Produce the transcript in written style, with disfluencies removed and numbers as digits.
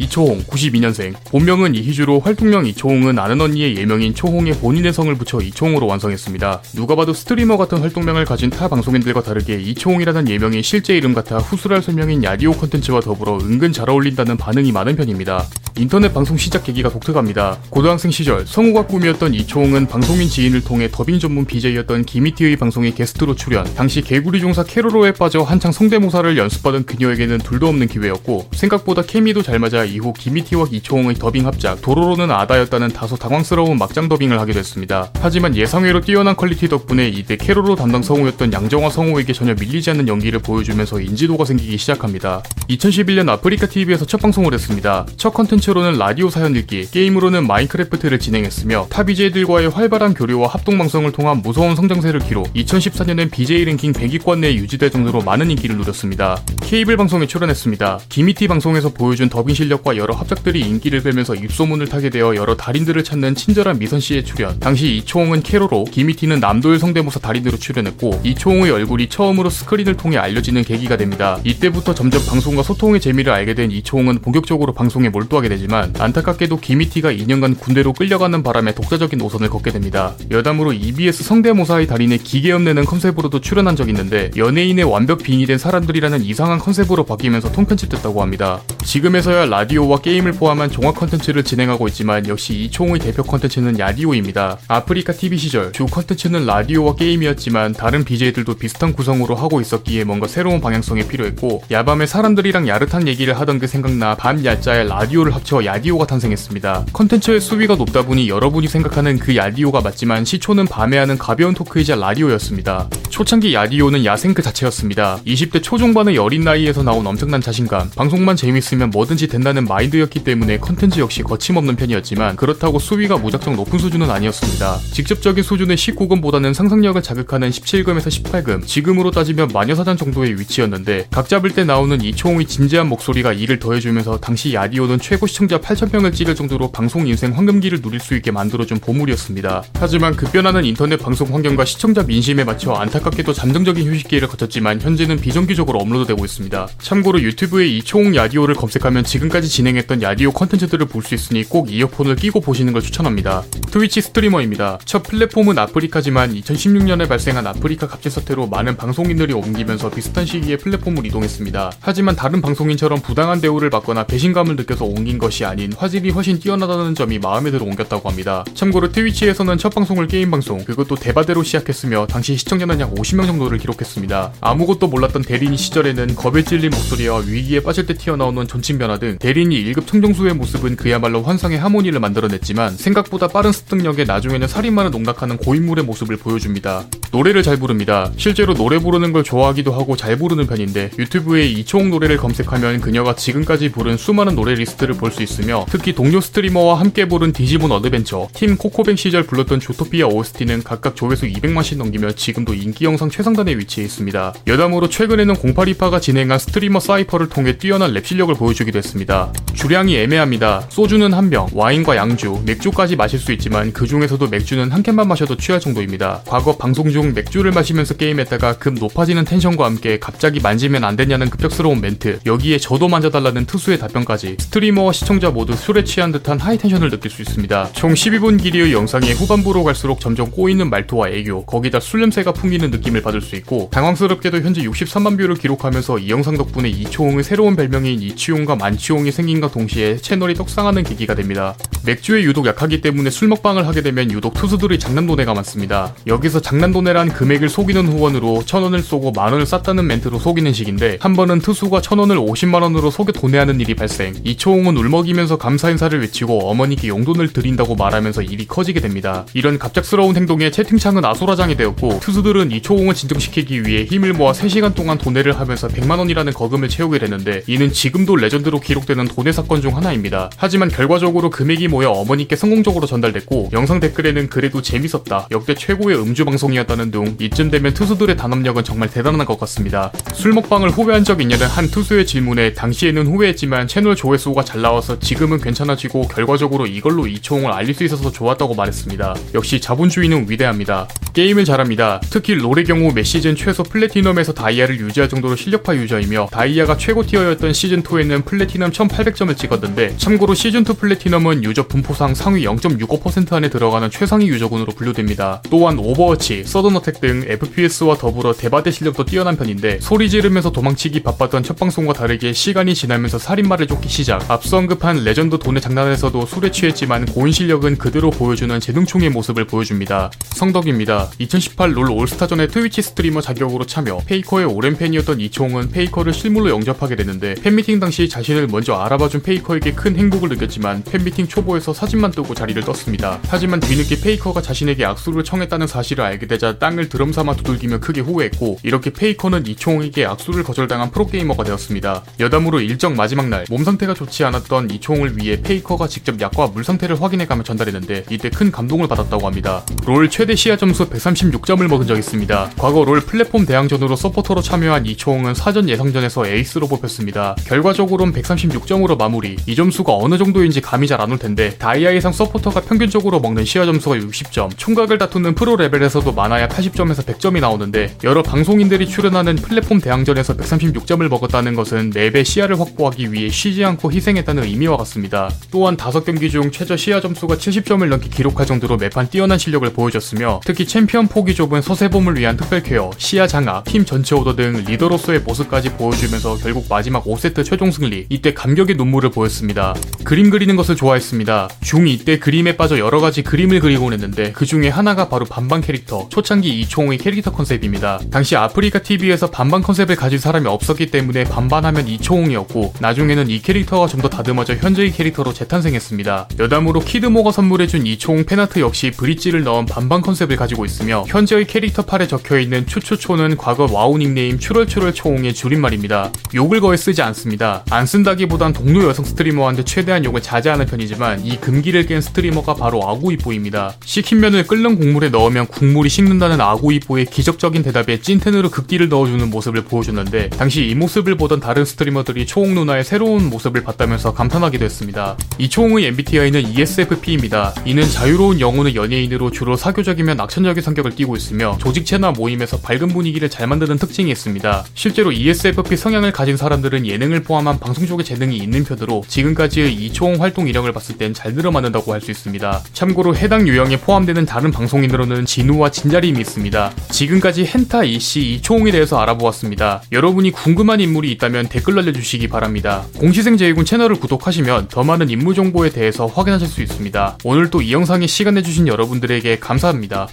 이초홍 92년생 본명은 이희주로 활동명 이초홍은 아는 언니의 예명인 초홍에 본인의 성을 붙여 이초홍으로 완성했습니다. 누가 봐도 스트리머 같은 활동명을 가진 타 방송인들과 다르게 이초홍이라는 예명이 실제 이름 같아 후술할 설명인 야리오 컨텐츠와 더불어 은근 잘 어울린다는 반응이 많은 편입니다. 인터넷 방송 시작 계기가 독특합니다. 고등학생 시절 성우가 꿈이었던 이초홍은 방송인 지인을 통해 더빙 전문 BJ였던 김희티의 방송에 게스트로 출연, 당시 개구리 종사 캐로로에 빠져 한창 성대모사를 연습받은 그녀에게는 둘도 없는 기회였고, 생각보다 케미도 잘 맞아 이후 김희티와 이초홍의 더빙 합작 도로로는 아다였다는 다소 당황스러운 막장 더빙을 하게 됐습니다. 하지만 예상외로 뛰어난 퀄리티 덕분에 이때 캐로로 담당 성우였던 양정화 성우에게 전혀 밀리지 않는 연기를 보여주면서 인지도가 생기기 시작합니다. 2011년 아프리카TV에서 첫 방송을 했습니다. 첫 컨텐츠로는 라디오 사연 읽기, 게임으로는 마인크래프트를 진행했으며 타 BJ들과의 활발한 교류와 합동방송을 통한 무서운 성장세를 기록, 2014년엔 BJ 랭킹 100위권 내에 유지될 정도로 많은 인기를 누렸습니다. 케이블 방송에 출연했습니다. 김희티 방송에서 보여준 더빙 실력과 여러 합작들이 인기를 끌면서 입소문을 타게 되어 여러 달인들을 찾는 친절한 미선씨의 출연, 당시 이초홍은 캐로로, 김희티는 남도일 성대모사 달인으로 출연했고, 이초홍의 얼굴이 처음으로 스크린을 통해 알려지는 계기가 됩니다. 이때부터 점점 방송과 소통의 재미를 알게 된 이초홍은 본격적으로 방송에 몰두하게 되지만 안타깝게도 김희티가 2년간 군대로 끌려가는 바람에 독자적인 오선을 걷게 됩니다. 여담으로 EBS 성대모사의 달인의 기계음내는 컨셉으로도 출연한 적이 있는데 연예인의 완벽 빙의된 사람들이라는 이상한 컨셉으로 바뀌면서 통편집됐다고 합니다. 지금에서야 라디오와 게임을 포함한 종합 컨텐츠를 진행하고 있지만 역시 이초홍의 대표 컨텐츠는 야디오입니다. 아프리카 TV 시절 주 컨텐츠는 라디오와 게임이었지만 다른 BJ들도 비슷한 구성으로 하고 있었기에 뭔가 새로운 방향성이 필요했고, 야밤에 사람들이랑 야릇한 얘기를 하던 게 생각나 밤 야자에 라디오를 합쳐 야디오가 탄생했습니다. 컨텐츠의 수위가 높다 보니 여러분이 생각하는 그 야디오가 맞지만 시초는 밤에 하는 가벼운 토크이자 라디오였습니다. 초창기 야디오는 야생 그 자체였습니다. 20대 초중반의 어린 나이에서 나온 엄청난 자신감, 방송만 재밌으면 뭐든지 된다는 마인드였기 때문에 컨텐츠 역시 거침없는 편이었지만 그렇다고 수위가 무작정 높은 수준은 아니었습니다. 직접적인 수준의 19금보다는 상상력을 자극하는 17금에서 18금, 지금으로 따지면 마녀사장 정도의 위치였는데 각 잡을 때 나오는 이초홍의 진지한 목소리가 이를 더해주면서 당시 야디오는 최고 시청자 8,000명을 찍을 정도로 방송 인생 황금기를 누릴 수 있게 만들어준 보물이었습니다. 하지만 급변하는 인터넷 방송 환경과 시청자 민심에 맞춰 안타깝게도 잠정적인 휴식기를 거쳤지만 현재는 비정기적으로 업로드되고 있습니다. 참고로 유튜브에 이초홍 야디오를 검색하면 지금까지 진행했던 야디오 컨텐츠들을 볼 수 있으니 꼭 이어폰을 끼고 보시는 걸 추천합니다. 트위치 스트리머입니다. 첫 플랫폼은 아프리카지만 2016년에 발생한 아프리카 갑질 사태로 많은 방송인들이 옮기면서 비슷한 시기에 플랫폼을 이동했습니다. 하지만 다른 방송인처럼 부당한 대우를 받거나 배신감을 느껴서 옮긴 것이 아닌 화질이 훨씬 뛰어나다는 점이 마음에 들어 옮겼다고 합니다. 참고로 트위치에서는 첫 방송을 게임 방송, 그것도 대바대로 시작했으며 당시 시청자는 약 50명 정도를 기록했습니다. 아무것도 몰랐던 대린이 시절에는 겁에 찔린 목소리와 위기에 빠질 때 튀어나오는 전침 변화 등 대린이 1급 청정수의 모습은 그야말로 환상의 하모니를 만들어냈지만 생각보다 빠른 습득력에 나중에는 살인마를 농락하는 고인물의 모습을 보여줍니다. 노래를 잘 부릅니다. 실제로 노래 부르는 걸 좋아하기도 하고 잘 부르는 편인데 유튜브에 이초홍 노래를 검색하면 그녀가 지금까지 부른 수많은 노래 리스트를 볼 수 있으며 특히 동료 스트리머와 함께 부른 디지몬 어드벤처, 팀 코코뱅 시절 불렀던 조토피아 OST는 각각 조회수 200만씩 넘기며 지금도 인기 영상 최상단에 위치해 있습니다. 여담으로 최근에는 0828가 진행한 스트리머 사이퍼를 통해 뛰어난 랩 실력을 보여주기도 했습니다. 주량이 애매합니다. 소주는 한 병, 와인과 양주, 맥주까지 마실 수 있지만 그 중에서도 맥주는 한 캔만 마셔도 취할 정도입니다. 과거 방송 중 맥주를 마시면서 게임했다가 급 높아지는 텐션과 함께 갑자기 만지면 안 되냐는 급격스러운 멘트, 여기에 저도 만져달라는 특수의 답변까지 스트리머와 시청자 모두 술에 취한 듯한 하이텐션을 느낄 수 있습니다. 총 12분 길이의 영상이 후반부로 갈수록 점점 꼬이는 말투와 애교, 거기다 술 냄새가 풍기는 느낌을 받을 수 있고, 당황스럽게도 현재 63만 뷰를 기록하면서 이 영상 덕분에 이초홍의 새로운 별명인 이치홍과 만치홍이 생긴과 동시에 채널이 떡상하는 계기가 됩니다. 맥주에 유독 약하기 때문에 술 먹방을 하게 되면 유독 투수들의 장난도내가 많습니다. 여기서 장난도내란 금액을 속이는 후원으로 1,000원을 쏘고 10,000원을 쌌다는 멘트로 속이는 식인데, 한 번은 투수가 1,000원을 50만원으로 속여 도내하는 일이 발생, 이초홍은 울먹이면서 감사 인사를 외치고 어머니께 용돈을 드린다고 말하면서 일이 커지게 됩니다. 이런 갑작스러운 행동에 채팅창은 아소라장이 되었고, 투수들은 이초홍을 진정시키기 위해 힘을 모아 3시간 동안 도내를 하면서 100만원이라는 거금을 채우게 되는데 이는 지금도 레전드로 기록되는 도내 사건 중 하나입니다. 하지만 결과적으로 금액이 모여 어머니께 성공적으로 전달됐고, 영상 댓글에는 그래도 재밌었다, 역대 최고의 음주 방송이었다는 가는 둥 이쯤 되면 투수들의 단합력은 정말 대단한 것 같습니다. 술 먹방을 후회한 적 있냐는 한 투수의 질문에 당시에는 후회했지만 채널 조회수가 잘 나와서 지금은 괜찮아지고 결과적으로 이걸로 이초홍을 알릴 수 있어서 좋았다고 말했습니다. 역시 자본주의는 위대합니다. 게임을 잘합니다. 특히 롤의 경우 매 시즌 최소 플래티넘에서 다이아를 유지할 정도로 실력파 유저이며 다이아가 최고 티어였던 시즌2에는 플래티넘 1800점을 찍었는데 참고로 시즌2 플래티넘은 유저 분포상 상위 0.65% 안에 들어가는 최상위 유저군으로 분류됩니다. 또한 오버워치, 서든어택 등 FPS와 더불어 대바대 실력도 뛰어난 편인데 소리 지르면서 도망치기 바빴던 첫 방송과 다르게 시간이 지나면서 살인마를 쫓기 시작. 앞서 언급한 레전드 돈의 장난에서도 술에 취했지만 고인 실력은 그대로 보여주는 재능충의 모습을 보여줍니다. 성덕입니다. 2018 롤 올스타전에 트위치 스트리머 자격으로 참여. 페이커의 오랜 팬이었던 이초홍은 페이커를 실물로 영접하게 되는데 팬미팅 당시 자신을 먼저 알아봐준 페이커에게 큰 행복을 느꼈지만 팬미팅 초보에서 사진만 뜨고 자리를 떴습니다. 하지만 뒤늦게 페이커가 자신에게 악수를 청했다는 사실을 알게 되자 땅을 드럼삼아 두들기며 크게 후회했고 이렇게 페이커는 이초홍에게 악수를 거절당한 프로게이머가 되었습니다. 여담으로 일정 마지막 날 몸 상태가 좋지 않았던 이초홍을 위해 페이커가 직접 약과 물 상태를 확인해가며 전달했는데 이때 큰 감동을 받았다고 합니다. 롤 최대 시야 점수 136점을 먹은 적이 있습니다. 과거 롤 플랫폼 대항전으로 서포터로 참여한 이초홍은 사전 예상전에서 에이스로 뽑혔습니다. 결과적으로는 136점으로 마무리. 이 점수가 어느 정도인지 감이 잘 안 올 텐데 다이아 이상 서포터가 평균적으로 먹는 시야 점수가 60점, 총각을 다투는 프로 레벨에서도 많아야 80점에서 100점이 나오는데 여러 방송인들이 출연하는 플랫폼 대항전에서 136점을 먹었다는 것은 맵의 시야를 확보하기 위해 쉬지 않고 희생했다는 의미와 같습니다. 또한 5경기 중 최저 시야 점수가 70점을 넘게 기록할 정도로 매판 뛰어난 실력을 보여줬으며 특히 챔피언 폭이 좁은 서세범을 위한 특별 케어, 시야 장악, 팀 전체 오더 등 리더로서의 모습까지 보여주면서 결국 마지막 5세트 최종 승리. 이때 감격의 눈물을 보였습니다. 그림 그리는 것을 좋아했습니다. 중2 때 그림에 빠져 여러가지 그림을 그리곤 했는데 그 중에 하나가 바로 반반 캐릭터, 초창기 이초홍의 캐릭터 컨셉입니다. 당시 아프리카TV에서 반반 컨셉을 가진 사람이 없었기 때문에 반반하면 이초홍이었고 나중에는 이 캐릭터가 좀 더 다듬어져 현재의 캐릭터로 재탄생했습니다. 여담으로 키드모가 선물해준 이초홍 팬아트 역시 브릿지를 넣은 반반 컨셉을 가지고 있으며 현재의 캐릭터 팔에 적혀있는 추추초는 과거 와우 닉네임 추럴초홍의 줄임말입니다. 욕을 거의 쓰지 않습니다. 안 쓴다기보단 동료 여성 스트리머한테 최대한 욕을 자제하는 편이지만 이 금기를 깬 스트리머가 바로 아구이뽀입니다. 식힌 면을 끓는 국물에 넣으면 국물이 식는다는 아구이뽀의 기적적인 대답에 찐텐으로 극기를 넣어주는 모습을 보여줬는데 당시 이 모습을 보던 다른 스트리머들이 초홍 누나의 새로운 모습을 봤다면서 감탄하기도 했습니다. 이초홍의 MBTI는 ESFP입니다. 이는 자유로운 영혼의 연예인으로 주로 사교적이며 낙천적인 성격을 띠고 있으며 조직체나 모임에서 밝은 분위기를 잘 만드는 특징이 있습니다. 실제로 ESFP 성향을 가진 사람들은 예능을 포함한 방송 쪽의 재능이 있는 편으로 지금까지의 이초홍 활동 이력을 봤을 땐 잘 들어맞는다고 할 수 있습니다. 참고로 해당 유형에 포함되는 다른 방송인으로는 진우와 진자림이 있습니다. 지금까지 헨타 이씨 이초홍에 대해서 알아보았습니다. 여러분이 궁금한 인물이 있다면 댓글 알려주시기 바랍니다. 공시생 제이군 채널을 구독하시면 더 많은 인물 정보에 대해서 확인하실 수 있습니다. 오늘 또 이 영상에 시간 내주신 여러분들에게 감사합니다.